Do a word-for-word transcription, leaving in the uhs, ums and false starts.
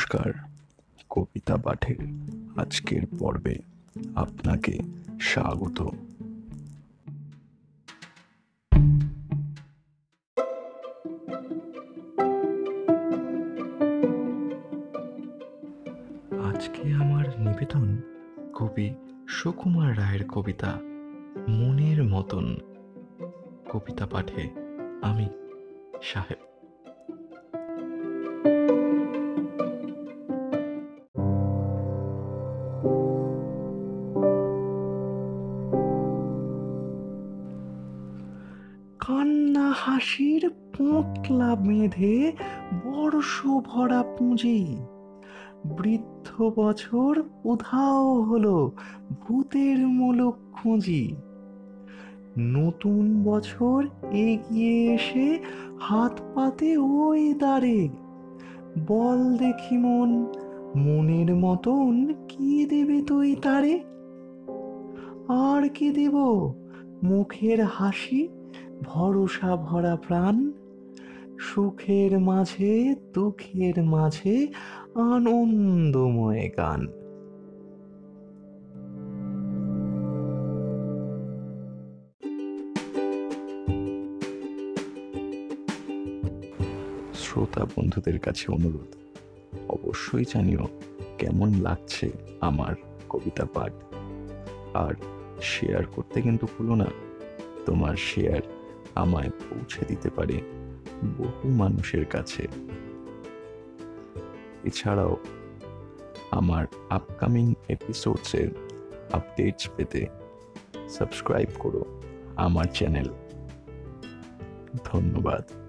নমস্কার। কবিতা পাঠের আজকের পর্বে আপনাকে স্বাগত। আজকে আমার নিবেদন কবি সুকুমার রায়ের কবিতা মনের মতন। কবিতা পাঠে আমি সাহেব। কান্না হাসির পোঁটলা বেঁধে বর্ষ ভরা পুঁজি, বৃদ্ধ বছর উধাও হলো ভূতের মোলক খুঁজি। নতুন বছর এগিয়ে এসে হাত পাতে ওই দাঁড়ে, বল দেখি মন, মনের মতন কি দেবে তুই তারে? আর কি দেব? মুখের হাসি, ভরসা ভরা প্রাণ, সুখের মাঝে দুঃখের মাঝে আনন্দময় গান। শ্রোতা বন্ধুদের কাছে অনুরোধ, অবশ্যই জানিও কেমন লাগছে আমার কবিতা পাঠ। আর শেয়ার করতে কিন্তু ভুলো না, তোমার শেয়ার আমায় পৌঁছে দিতে পারে বহু মানুষের কাছে। এছাড়াও আমার আপকামিং এপিসোডসের আপডেটস পেতে সাবস্ক্রাইব করো আমার চ্যানেল। ধন্যবাদ।